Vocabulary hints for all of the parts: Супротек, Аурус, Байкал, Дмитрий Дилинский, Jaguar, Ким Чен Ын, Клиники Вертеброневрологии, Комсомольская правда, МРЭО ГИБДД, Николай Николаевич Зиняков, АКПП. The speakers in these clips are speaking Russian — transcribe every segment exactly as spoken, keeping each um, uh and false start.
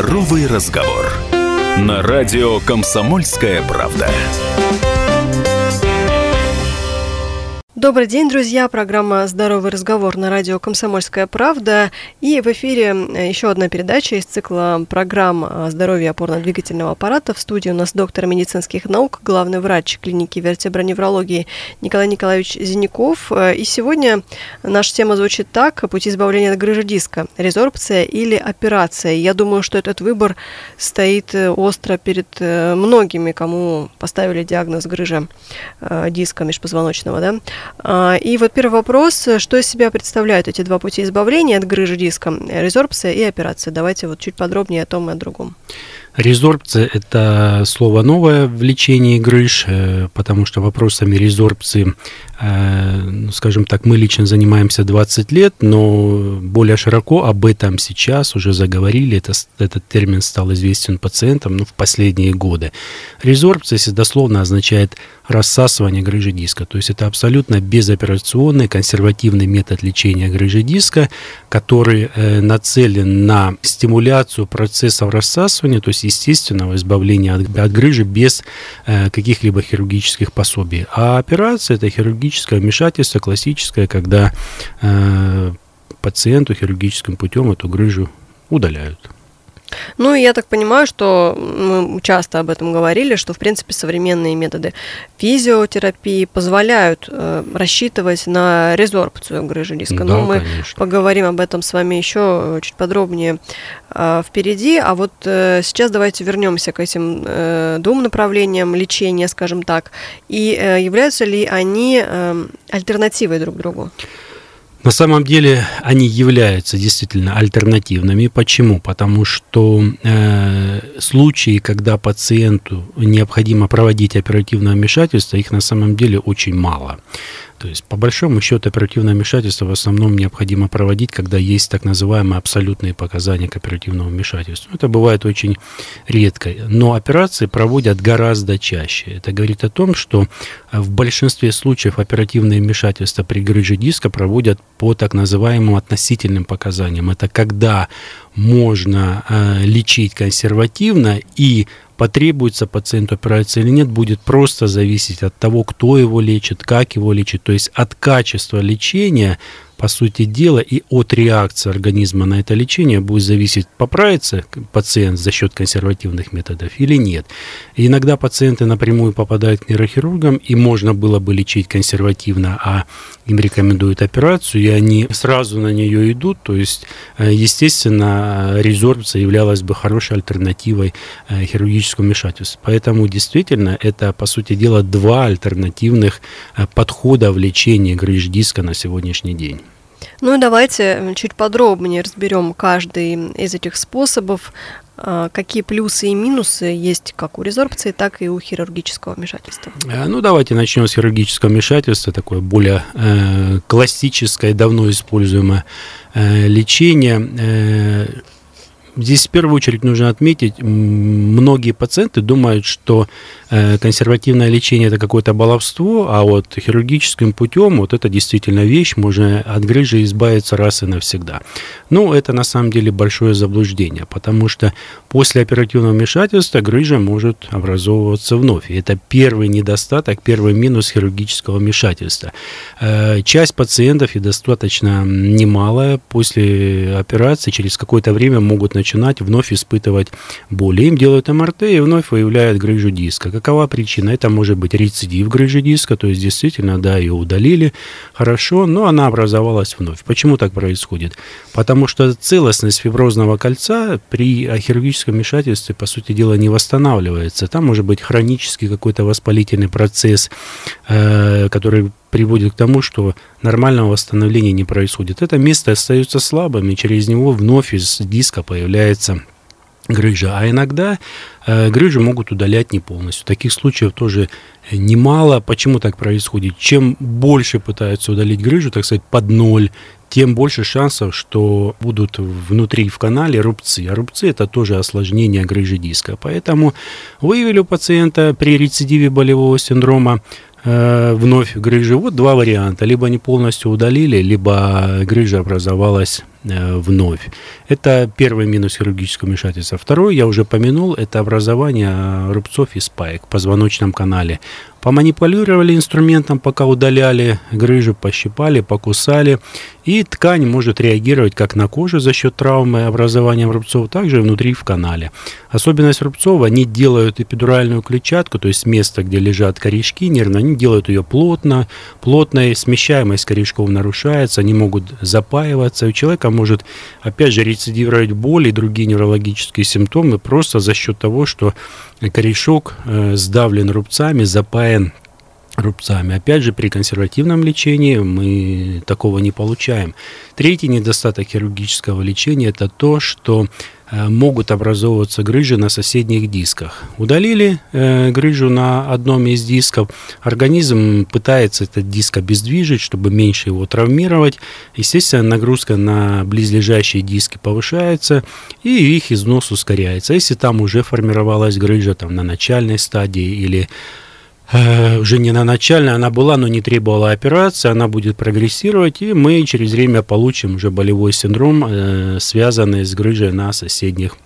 Здоровый разговор. На радио «Комсомольская правда». Добрый день, друзья. Программа «Здоровый разговор» на радио «Комсомольская правда». И в эфире еще одна передача из цикла программ «Здоровье опорно-двигательного аппарата». В студии у нас доктор медицинских наук, главный врач клиники вертеброневрологии Николай Николаевич Зиняков. И сегодня наша тема звучит так: пути избавления от грыжи диска, резорбция или операция. Я думаю, что этот выбор стоит остро перед многими, кому поставили диагноз грыжа диска межпозвоночного, да? И вот первый вопрос: что из себя представляют эти два пути избавления от грыжи диска, резорбция и операция? Давайте вот чуть подробнее о том и о другом. Резорбция – это слово новое в лечении грыж, потому что вопросами резорбции, скажем так, мы лично занимаемся двадцать лет, но более широко об этом сейчас уже заговорили, это, этот термин стал известен пациентам ну, в последние годы. Резорбция, если дословно, означает рассасывание грыжи диска, то есть это абсолютно безоперационный консервативный метод лечения грыжи диска, который нацелен на стимуляцию процессов рассасывания, то есть естественного избавления от, от грыжи без э, каких-либо хирургических пособий. А операция – это хирургическое вмешательство, классическое, когда э, пациенту хирургическим путем эту грыжу удаляют. Ну, и я так понимаю, что мы часто об этом говорили, что, в принципе, современные методы физиотерапии позволяют э, рассчитывать на резорбцию грыжи диска. Да, но мы конечно. Поговорим об этом с вами еще чуть подробнее э, впереди. А вот э, сейчас давайте вернемся к этим э, двум направлениям лечения, скажем так. И э, являются ли они э, альтернативой друг другу? На самом деле они являются действительно альтернативными. Почему? Потому что э, случаи, когда пациенту необходимо проводить оперативное вмешательство, их на самом деле очень мало. То есть, по большому счету, оперативное вмешательство в основном необходимо проводить, когда есть так называемые абсолютные показания к оперативному вмешательству. Это бывает очень редко. Но операции проводят гораздо чаще. Это говорит о том, что в большинстве случаев оперативные вмешательства при грыже диска проводят по так называемым относительным показаниям. Это когда можно э, лечить консервативно, и потребуется пациенту операция или нет, будет просто зависеть от того, кто его лечит, как его лечит, то есть от качества лечения, по сути дела, и от реакции организма на это лечение будет зависеть, поправится пациент за счет консервативных методов или нет. И иногда пациенты напрямую попадают к нейрохирургам, и можно было бы лечить консервативно, а им рекомендуют операцию, и они сразу на нее идут, то есть, естественно, резорбция являлась бы хорошей альтернативой хирургическому вмешательству. Поэтому действительно это, по сути дела, два альтернативных подхода в лечении грыж диска на сегодняшний день. Ну и давайте чуть подробнее разберем каждый из этих способов. Какие плюсы и минусы есть как у резорбции, так и у хирургического вмешательства? Ну, давайте начнем с хирургического вмешательства, такое более э, классическое, давно используемое э, лечение. Э, Здесь в первую очередь нужно отметить, многие пациенты думают, что консервативное лечение – это какое-то баловство, а вот хирургическим путем вот это действительно вещь, можно от грыжи избавиться раз и навсегда. Ну, это на самом деле большое заблуждение, потому что после оперативного вмешательства грыжа может образовываться вновь. И это первый недостаток, первый минус хирургического вмешательства. Часть пациентов, и достаточно немалая, после операции через какое-то время могут начать начинать вновь испытывать боли. Им делают эм эр тэ и вновь выявляют грыжу диска. Какова причина? Это может быть рецидив грыжи диска, то есть действительно, да, ее удалили, хорошо, но она образовалась вновь. Почему так происходит? Потому что целостность фиброзного кольца при хирургическом вмешательстве, по сути дела, не восстанавливается. Там может быть хронический какой-то воспалительный процесс, э, который приводит к тому, что нормального восстановления не происходит. Это место остается слабым, и через него вновь из диска появляется грыжа. А иногда э, грыжу могут удалять не полностью. Таких случаев тоже немало. Почему так происходит? Чем больше пытаются удалить грыжу, так сказать, под ноль, тем больше шансов, что будут внутри в канале рубцы. А рубцы – это тоже осложнение грыжи диска. Поэтому выявили у пациента при рецидиве болевого синдрома э, вновь грыжи. Вот два варианта. Либо они полностью удалили, либо грыжа образовалась э, вновь. Это первый минус хирургического вмешательства. Второй, я уже помянул, это образование рубцов и спаек в позвоночном канале. Поманипулировали инструментом, пока удаляли грыжу, пощипали, покусали. И ткань может реагировать как на коже за счет травмы, образованием рубцов, так же и внутри в канале. Особенность рубцов, они делают эпидуральную клетчатку, то есть место, где лежат корешки нервные, они делают ее плотно, плотной смещаемость корешков нарушается, они могут запаиваться. У человека может, опять же, рецидивировать боль и другие неврологические симптомы просто за счет того, что корешок сдавлен рубцами, запаян рубцами. Опять же, при консервативном лечении мы такого не получаем. Третий недостаток хирургического лечения – это то, что могут образовываться грыжи на соседних дисках. Удалили э, грыжу на одном из дисков, организм пытается этот диск обездвижить, чтобы меньше его травмировать. Естественно, нагрузка на близлежащие диски повышается, и их износ ускоряется. Если там уже формировалась грыжа там, на начальной стадии или уже не на начальной, она была, но не требовала операции, она будет прогрессировать, и мы через время получим уже болевой синдром, связанный с грыжей на соседних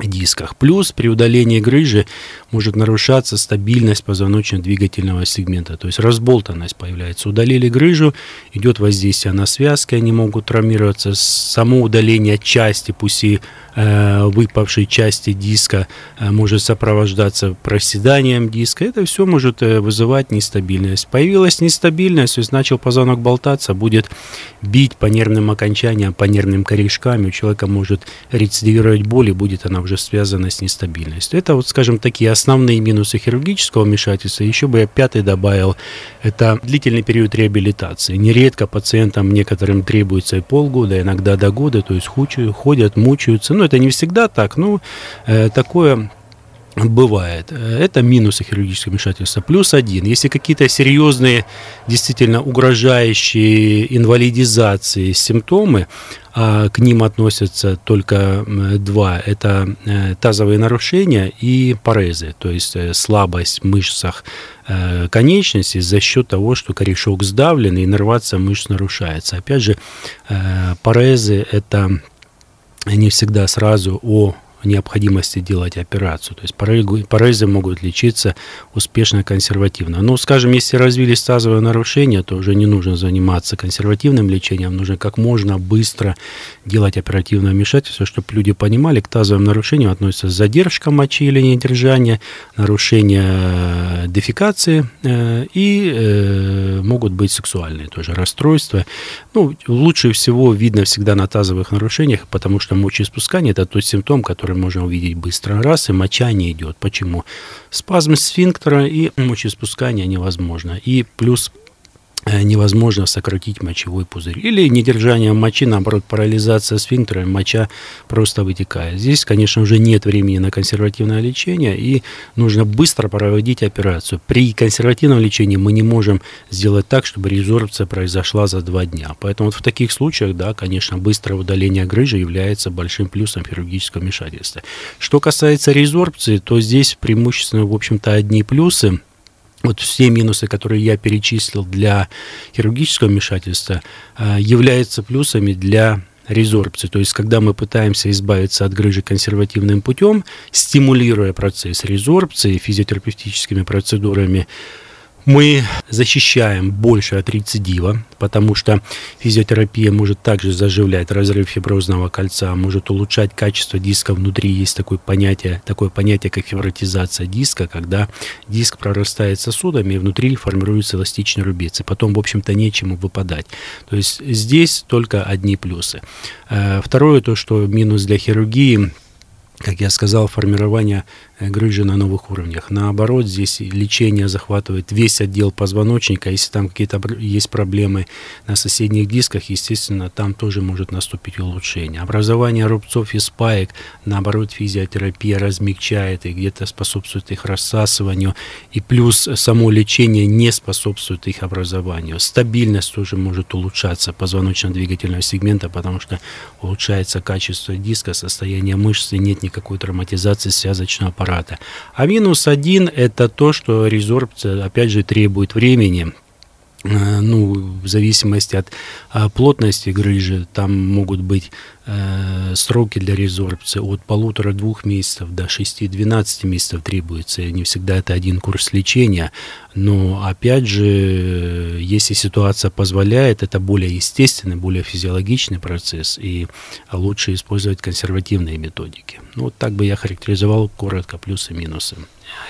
дисках. Плюс при удалении грыжи может нарушаться стабильность позвоночно-двигательного сегмента, то есть разболтанность появляется. Удалили грыжу, идет воздействие на связки, они могут травмироваться. Само удаление части, пусть и э, выпавшей части диска, э, может сопровождаться проседанием диска. Это все может э, вызывать нестабильность. Появилась нестабильность, то есть начал позвонок болтаться, будет бить по нервным окончаниям, по нервным корешкам. У человека может рецидивировать боль, и будет она уже связана с нестабильностью. Это, вот, скажем, такие основные минусы хирургического вмешательства. Еще бы я пятый добавил, это длительный период реабилитации. Нередко пациентам некоторым требуется и полгода, иногда до года, то есть ходят, мучаются. Но это не всегда так, но э, такое бывает. Это минусы хирургического вмешательства. Плюс один. Если какие-то серьезные, действительно угрожающие инвалидизации симптомы, а к ним относятся только два, это тазовые нарушения и парезы, то есть слабость в мышцах конечностей за счет того, что корешок сдавлен и иннервация мышц нарушается. Опять же, парезы – это не всегда сразу о необходимости делать операцию. То есть парезы могут лечиться успешно консервативно. Но, скажем, если развились тазовые нарушения, то уже не нужно заниматься консервативным лечением, нужно как можно быстро делать оперативное вмешательство, чтобы люди понимали, к тазовым нарушениям относятся задержка мочи или недержание, нарушение дефекации и могут быть сексуальные тоже расстройства. Ну, лучше всего видно всегда на тазовых нарушениях, потому что мочеиспускание – это тот симптом, который можно увидеть быстро. Раз, и моча не идет. Почему? Спазм сфинктера и мочеиспускание невозможно. И плюс невозможно сократить мочевой пузырь. Или недержание мочи, наоборот, парализация сфинктера, моча просто вытекает. Здесь, конечно, уже нет времени на консервативное лечение, и нужно быстро проводить операцию. При консервативном лечении мы не можем сделать так, чтобы резорбция произошла за два дня. Поэтому вот в таких случаях, да, конечно, быстрое удаление грыжи является большим плюсом хирургического вмешательства. Что касается резорбции, то здесь преимущественно, в общем-то, одни плюсы. Вот все минусы, которые я перечислил для хирургического вмешательства, являются плюсами для резорбции. То есть, когда мы пытаемся избавиться от грыжи консервативным путем, стимулируя процесс резорбции физиотерапевтическими процедурами, мы защищаем больше от рецидива, потому что физиотерапия может также заживлять разрыв фиброзного кольца, может улучшать качество диска внутри. Есть такое понятие, такое понятие, как фибротизация диска, когда диск прорастает сосудами, и внутри формируется эластичный рубец, и потом, в общем-то, нечему выпадать. То есть здесь только одни плюсы. Второе, то, что минус для хирургии, как я сказал, формирование грыжи на новых уровнях. Наоборот, здесь лечение захватывает весь отдел позвоночника. Если там какие-то есть проблемы на соседних дисках, естественно, там тоже может наступить улучшение. Образование рубцов и спаек, наоборот, физиотерапия размягчает и где-то способствует их рассасыванию. И плюс само лечение не способствует их образованию. Стабильность тоже может улучшаться позвоночно-двигательного сегмента, потому что улучшается качество диска, состояние мышц, и нет никаких никакой травматизации связочного аппарата. А минус один – это то, что резорбция, опять же, требует времени. Ну, в зависимости от плотности грыжи, там могут быть э, сроки для резорбции от полутора-двух месяцев до шести-двенадцати месяцев требуется. Не всегда это один курс лечения, но, опять же, если ситуация позволяет, это более естественный, более физиологичный процесс, и лучше использовать консервативные методики. Ну, вот так бы я характеризовал коротко плюсы и минусы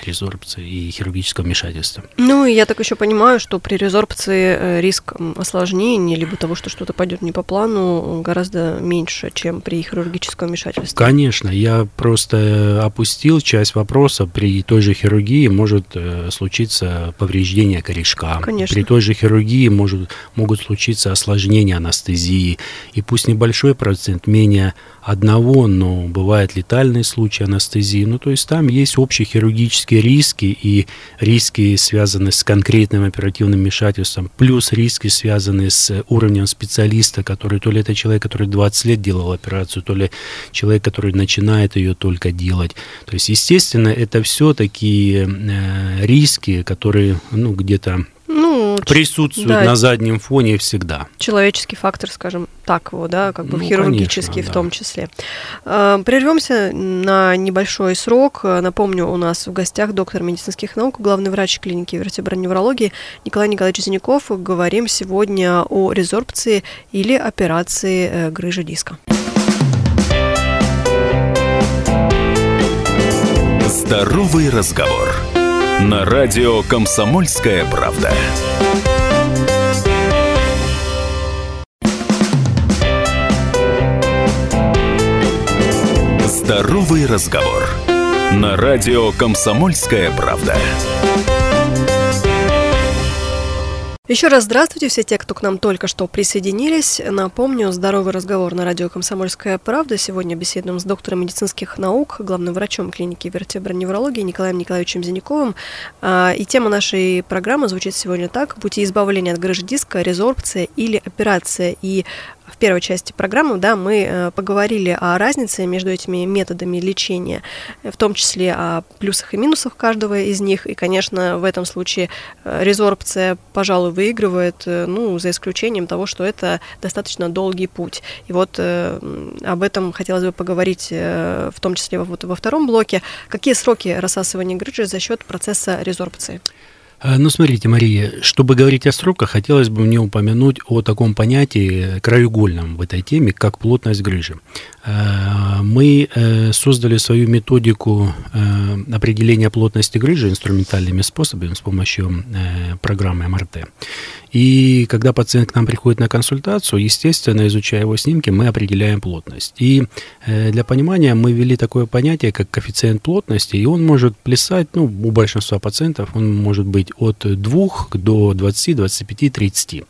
резорбции и хирургического вмешательства. Ну, и я так еще понимаю, что при резорбции риск осложнений, либо того, что что-то пойдет не по плану, гораздо меньше, чем при хирургическом вмешательстве. Конечно, я просто опустил часть вопроса. При той же хирургии может случиться повреждение корешка. Конечно. При той же хирургии может, могут случиться осложнения анестезии. И пусть небольшой процент, менее одного, но бывают летальные случаи анестезии. Ну, то есть там есть общие хирургические риски и риски, связанные с конкретным оперативным вмешательством, плюс риски, связанные с уровнем специалиста, который то ли это человек, который двадцать лет делал операцию, то ли человек, который начинает ее только делать. То есть, естественно, это все такие э, риски, которые, ну, где-то ну, присутствуют да, на заднем фоне всегда. Человеческий фактор, скажем так, вот, да, как бы ну, хирургический, конечно, да, в том числе. Прервемся на небольшой срок. Напомню, у нас в гостях доктор медицинских наук, главный врач клиники вертеброневрологии Николай Николаевич Зиняков. Говорим сегодня о резорбции или операции грыжи диска. Здоровый разговор. На радио «Комсомольская правда». Здоровый разговор. На радио «Комсомольская правда». Еще раз здравствуйте, все те, кто к нам только что присоединились. Напомню, здоровый разговор на радио «Комсомольская правда». Сегодня беседуем с доктором медицинских наук, главным врачом клиники вертеброневрологии Николаем Николаевичем Зиняковым. И тема нашей программы звучит сегодня так: пути избавления от грыжи диска, резорбция или операция. И в первой части программы, да, мы поговорили о разнице между этими методами лечения, в том числе о плюсах и минусах каждого из них. И, конечно, в этом случае резорбция, пожалуй, выигрывает, ну, за исключением того, что это достаточно долгий путь. И вот э, об этом хотелось бы поговорить, э, в том числе вот во втором блоке. Какие сроки рассасывания грыжи за счет процесса резорбции? Ну, смотрите, Мария, чтобы говорить о сроках, хотелось бы мне упомянуть о таком понятии краеугольном в этой теме, как плотность грыжи. Мы создали свою методику определения плотности грыжи инструментальными способами с помощью программы эм эр тэ. И когда пациент к нам приходит на консультацию, естественно, изучая его снимки, мы определяем плотность. И для понимания мы ввели такое понятие, как коэффициент плотности, и он может плясать, ну, у большинства пациентов он может быть от двух до двадцати, двадцати пяти, тридцати.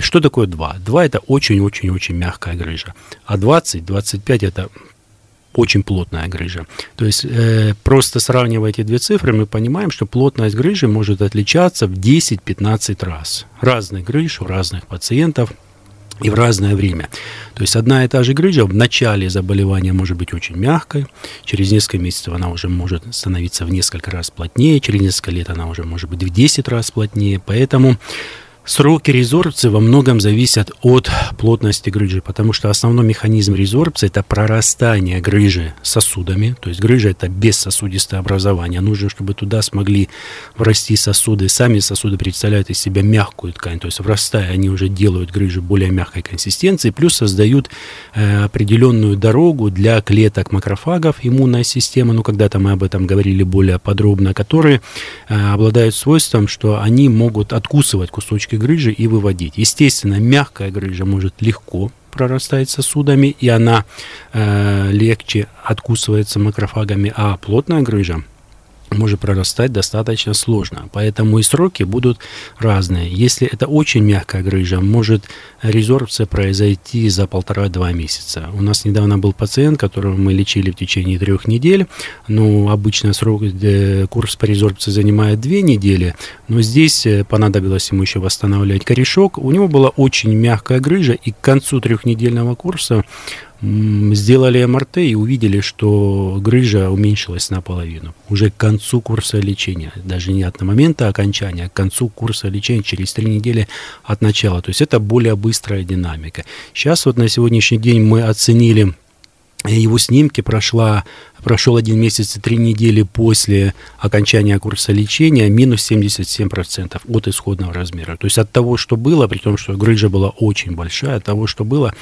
Что такое два? два – это очень-очень-очень мягкая грыжа, а двадцать-двадцать пять – это очень плотная грыжа. То есть э, просто сравнивая эти две цифры, мы понимаем, что плотность грыжи может отличаться в десять-пятнадцать раз. Разных грыж у разных пациентов и в разное время. То есть одна и та же грыжа в начале заболевания может быть очень мягкой, через несколько месяцев она уже может становиться в несколько раз плотнее, через несколько лет она уже может быть в десять раз плотнее, поэтому сроки резорбции во многом зависят от плотности грыжи, потому что основной механизм резорбции – это прорастание грыжи сосудами, то есть грыжа – это бессосудистое образование, нужно, чтобы туда смогли врасти сосуды, сами сосуды представляют из себя мягкую ткань, то есть врастая, они уже делают грыжу более мягкой консистенции, плюс создают э, определенную дорогу для клеток макрофагов иммунной системы, ну, когда-то мы об этом говорили более подробно, которые э, обладают свойством, что они могут откусывать кусочки грыжи и выводить. Естественно, мягкая грыжа может легко прорастает сосудами, и она э, легче откусывается макрофагами, а плотная грыжа может прорастать достаточно сложно. Поэтому и сроки будут разные. Если это очень мягкая грыжа, может резорбция произойти за полтора-два месяца. У нас недавно был пациент, которого мы лечили в течение трех недель. Ну, обычно срок, курс по резорбции занимает две недели, но здесь понадобилось ему еще восстанавливать корешок. У него была очень мягкая грыжа, и к концу трехнедельного курса сделали эм эр тэ и увидели, что грыжа уменьшилась наполовину. Уже к концу курса лечения, даже не от момента окончания, а к концу курса лечения, через три недели от начала. То есть это более быстрая динамика. Сейчас вот на сегодняшний день мы оценили его снимки, прошла, прошел один месяц и три недели после окончания курса лечения, минус семьдесят семь процентов от исходного размера. То есть от того, что было, при том, что грыжа была очень большая, от того, что было,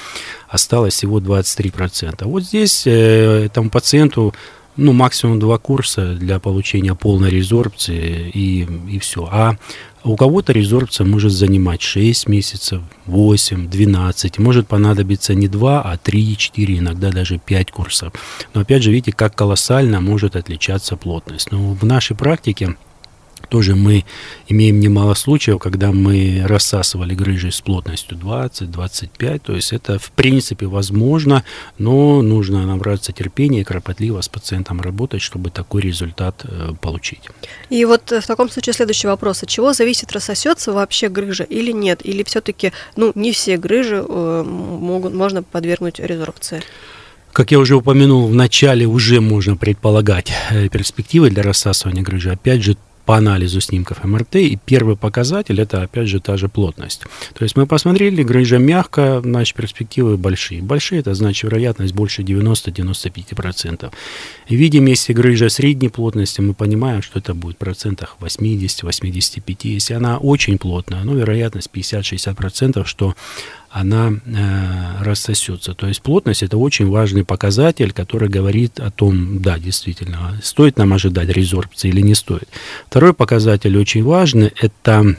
осталось всего двадцать три процента. Вот здесь э, этому пациенту ну, максимум два курса для получения полной резорбции, и, и все. А у кого-то резорбция может занимать шесть месяцев, восемь, двенадцать. Может понадобиться не два, а три, четыре, иногда даже пять курсов. Но опять же, видите, как колоссально может отличаться плотность. Но в нашей практике тоже мы имеем немало случаев, когда мы рассасывали грыжи с плотностью двадцать-двадцать пять, то есть это в принципе возможно, но нужно набраться терпения и кропотливо с пациентом работать, чтобы такой результат получить. И вот в таком случае следующий вопрос: от чего зависит, рассосется вообще грыжа или нет, или все-таки ну, не все грыжи могут, можно подвергнуть резорбции? Как я уже упомянул, в начале уже можно предполагать перспективы для рассасывания грыжи, опять же, по анализу снимков эм эр тэ, и первый показатель – это, опять же, та же плотность. То есть мы посмотрели, грыжа мягкая, значит, перспективы большие. Большие – это, значит, вероятность больше девяносто-девяносто пять процентов. Видим, если грыжа средней плотности, мы понимаем, что это будет в процентах восемьдесят-восемьдесят пять процентов. Если она очень плотная, ну, вероятность пятьдесят-шестьдесят процентов, что она э, рассосется. То есть плотность – это очень важный показатель, который говорит о том, да, действительно, стоит нам ожидать резорбции или не стоит. Второй показатель очень важный – это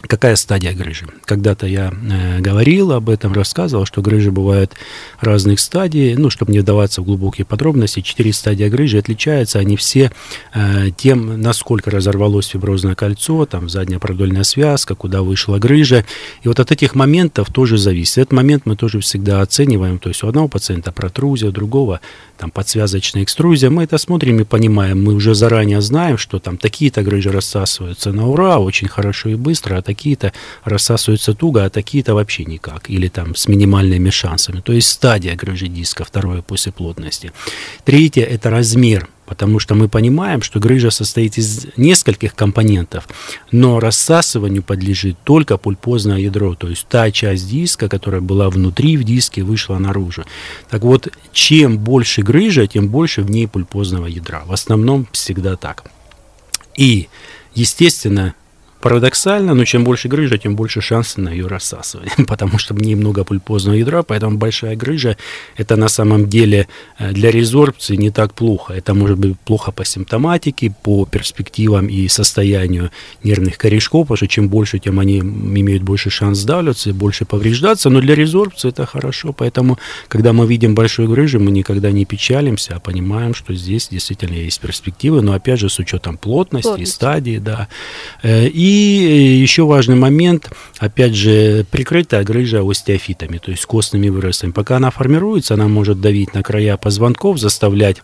какая стадия грыжи. Когда-то я э, говорил об этом, рассказывал, что грыжи бывают разных стадий, ну, чтобы не вдаваться в глубокие подробности, четыре стадии грыжи отличаются, они все э, тем, насколько разорвалось фиброзное кольцо, там, задняя продольная связка, куда вышла грыжа, и вот от этих моментов тоже зависит. Этот момент мы тоже всегда оцениваем, то есть у одного пациента протрузия, у другого там подсвязочная экструзия, мы это смотрим и понимаем, мы уже заранее знаем, что там такие-то грыжи рассасываются на ура, очень хорошо и быстро, а такие-то рассасываются туго, а такие-то вообще никак, или там с минимальными шансами. То есть стадия грыжи диска, второе после плотности. Третье – это размер, потому что мы понимаем, что грыжа состоит из нескольких компонентов, но рассасыванию подлежит только пульпозное ядро, то есть та часть диска, которая была внутри в диске, вышла наружу. Так вот, чем больше грыжа, тем больше в ней пульпозного ядра. В основном всегда так. И, естественно, парадоксально, но чем больше грыжа, тем больше шансов на ее рассасывание, потому что в ней много пульпозного ядра, поэтому большая грыжа – это на самом деле для резорбции не так плохо. Это может быть плохо по симптоматике, по перспективам и состоянию нервных корешков, потому что чем больше, тем они имеют больше шанс сдавливаться, больше повреждаться, но для резорбции это хорошо, поэтому, когда мы видим большую грыжу, мы никогда не печалимся, а понимаем, что здесь действительно есть перспективы, но опять же с учетом плотности, плотность. стадии, да, и И еще важный момент, опять же, прикрытая грыжа остеофитами, то есть костными выростами. Пока она формируется, она может давить на края позвонков, заставлять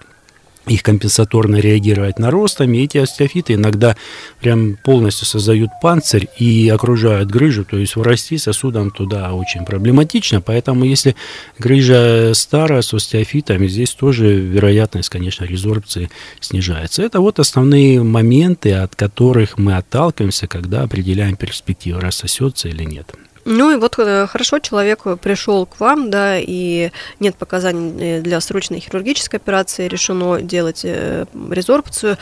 их компенсаторно реагировать наростами. Эти остеофиты иногда прям полностью создают панцирь и окружают грыжу, то есть врасти сосудом туда очень проблематично. Поэтому если грыжа старая с остеофитами, здесь тоже вероятность, конечно, резорбции снижается. Это вот основные моменты, от которых мы отталкиваемся, когда определяем перспективу, рассосется или нет. Ну и вот хорошо, человек пришел к вам, да, и нет показаний для срочной хирургической операции, решено делать резорбцию.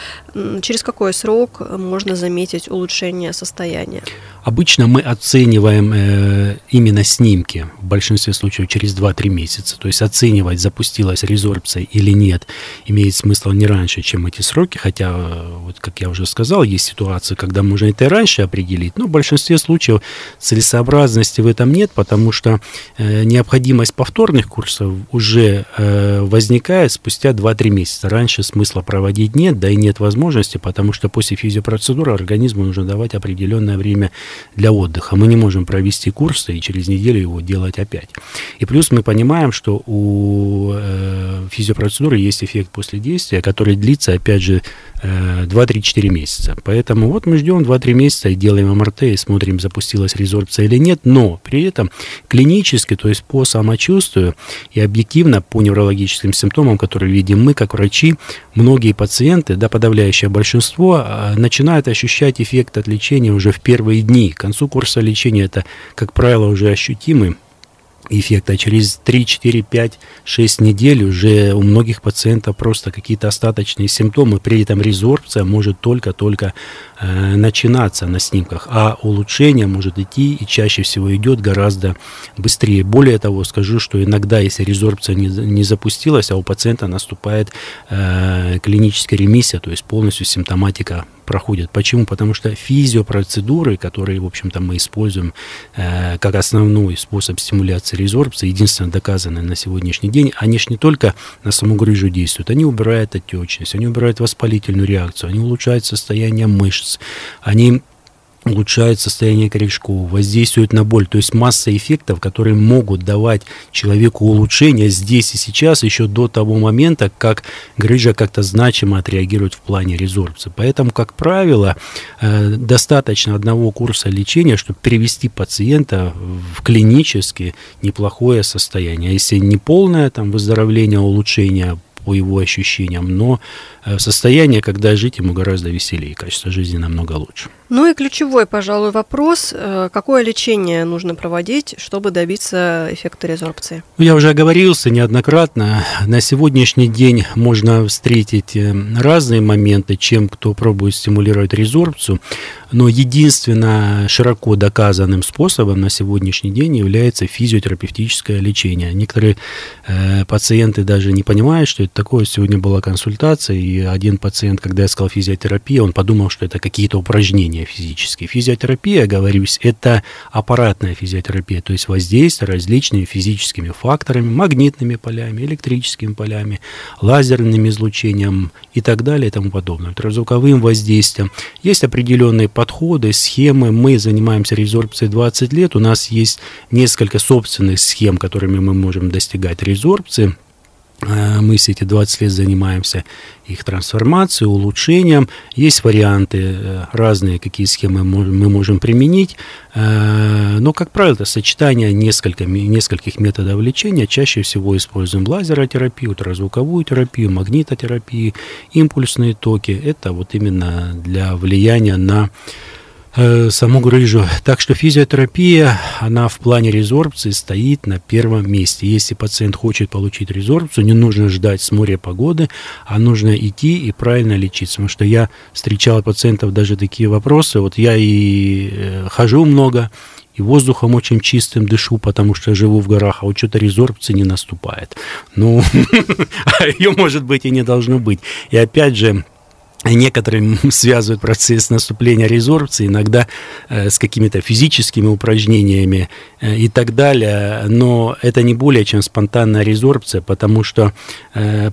Через какой срок можно заметить улучшение состояния? Обычно мы оцениваем именно снимки, в большинстве случаев через два-три месяца. То есть оценивать, запустилась резорбция или нет, имеет смысл не раньше, чем эти сроки. Хотя, вот как я уже сказал, есть ситуации, когда можно это и раньше определить, но в большинстве случаев целесообразно в этом нет, потому что э, необходимость повторных курсов уже э, возникает спустя два-три месяца. Раньше смысла проводить нет, да и нет возможности, потому что после физиопроцедуры организму нужно давать определенное время для отдыха. Мы не можем провести курс и через неделю его делать опять. И плюс мы понимаем, что у физиопроцедуры есть эффект после действия, который длится, опять же, два-три-четыре месяца. Поэтому вот мы ждем два-три месяца и делаем эм эр тэ, и смотрим, запустилась резорбция или нет. Но при этом клинически, то есть по самочувствию и объективно по неврологическим симптомам, которые видим мы, как врачи, многие пациенты, да, подавляющее большинство, начинают ощущать эффект от лечения уже в первые дни. К концу курса лечения это, как правило, уже ощутимый эффект, а через три, четыре, пять, шесть недель уже у многих пациентов просто какие-то остаточные симптомы, при этом резорбция может только-только э, начинаться на снимках, а улучшение может идти и чаще всего идет гораздо быстрее. Более того, скажу, что иногда, если резорбция не, не запустилась, а у пациента наступает э, клиническая ремиссия, то есть полностью симптоматика проходит. Почему? Потому что физиопроцедуры, которые, в общем-то, мы используем э, как основной способ стимуляции резорбции, единственно доказанные на сегодняшний день, они же не только на саму грыжу действуют, они убирают отечность, они убирают воспалительную реакцию, они улучшают состояние мышц, они улучшают состояние корешков, воздействуют на боль. То есть масса эффектов, которые могут давать человеку улучшение здесь и сейчас, еще до того момента, как грыжа как-то значимо отреагирует в плане резорбции. Поэтому, как правило, достаточно одного курса лечения, чтобы привести пациента в клинически неплохое состояние. Если не полное там выздоровление, улучшение по его ощущениям, но состояние, когда жить ему гораздо веселее, качество жизни намного лучше. Ну и ключевой, пожалуй, вопрос, какое лечение нужно проводить, чтобы добиться эффекта резорбции? Я уже оговорился неоднократно, на сегодняшний день можно встретить разные моменты, чем кто пробует стимулировать резорбцию, но единственно широко доказанным способом на сегодняшний день является физиотерапевтическое лечение. Некоторые э, пациенты даже не понимают, что это такое. Сегодня была консультация, и один пациент, когда я сказал физиотерапия, он подумал, что это какие-то упражнения физические. Физиотерапия, оговорюсь, это аппаратная физиотерапия, то есть воздействие различными физическими факторами, магнитными полями, электрическими полями, лазерным излучением и так далее и тому подобное, ультразвуковым воздействием. Есть определенные подходы, схемы. Мы занимаемся резорбцией двадцать лет, у нас есть несколько собственных схем, которыми мы можем достигать резорбции. Мы все эти двадцать лет занимаемся их трансформацией, улучшением. Есть варианты разные, какие схемы мы можем применить. Но, как правило, это сочетание нескольких, нескольких методов лечения. Чаще всего используем лазеротерапию, ультразвуковую терапию, магнитотерапию, импульсные токи. Это вот именно для влияния на саму грыжу. Так что физиотерапия, она в плане резорбции стоит на первом месте. Если пациент хочет получить резорбцию, не нужно ждать с моря погоды, а нужно идти и правильно лечиться. Потому что я встречал пациентов даже такие вопросы. Вот я и хожу много, и воздухом очень чистым дышу, потому что живу в горах, а вот что-то резорбции не наступает. Ну, ее, может быть, и не должно быть. И опять же, некоторые связывают процесс наступления резорбции иногда с какими-то физическими упражнениями и так далее, но это не более чем спонтанная резорбция, потому что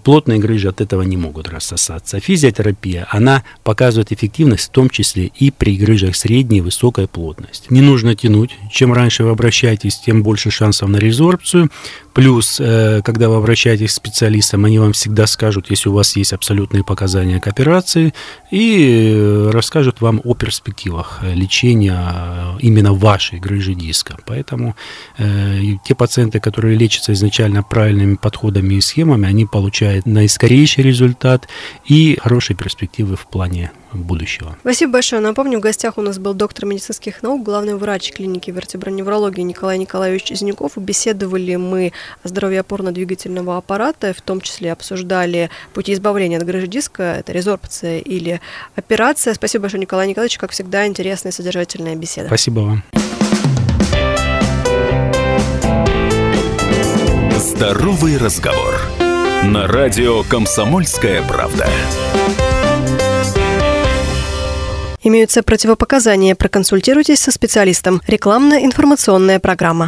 плотные грыжи от этого не могут рассосаться. Физиотерапия, она показывает эффективность в том числе и при грыжах средней и высокой плотности. Не нужно тянуть. Чем раньше вы обращаетесь, тем больше шансов на резорбцию. Плюс, когда вы обращаетесь к специалистам, они вам всегда скажут, если у вас есть абсолютные показания к операции, и расскажут вам о перспективах лечения именно вашей грыжи диска. Поэтому э, те пациенты, которые лечатся изначально правильными подходами и схемами, они получают наискорейший результат и хорошие перспективы в плане будущего. Спасибо большое. Напомню, в гостях у нас был доктор медицинских наук, главный врач клиники вертеброневрологии Николай Николаевич Зиняков. Беседовали мы о здоровье опорно-двигательного аппарата, в том числе обсуждали пути избавления от грыжи диска, это резорбция или операция. Спасибо большое, Николай Николаевич, как всегда, интересная и содержательная беседа. Спасибо вам. Здоровый разговор на радио «Комсомольская правда». Имеются противопоказания. Проконсультируйтесь со специалистом. Рекламно-информационная программа.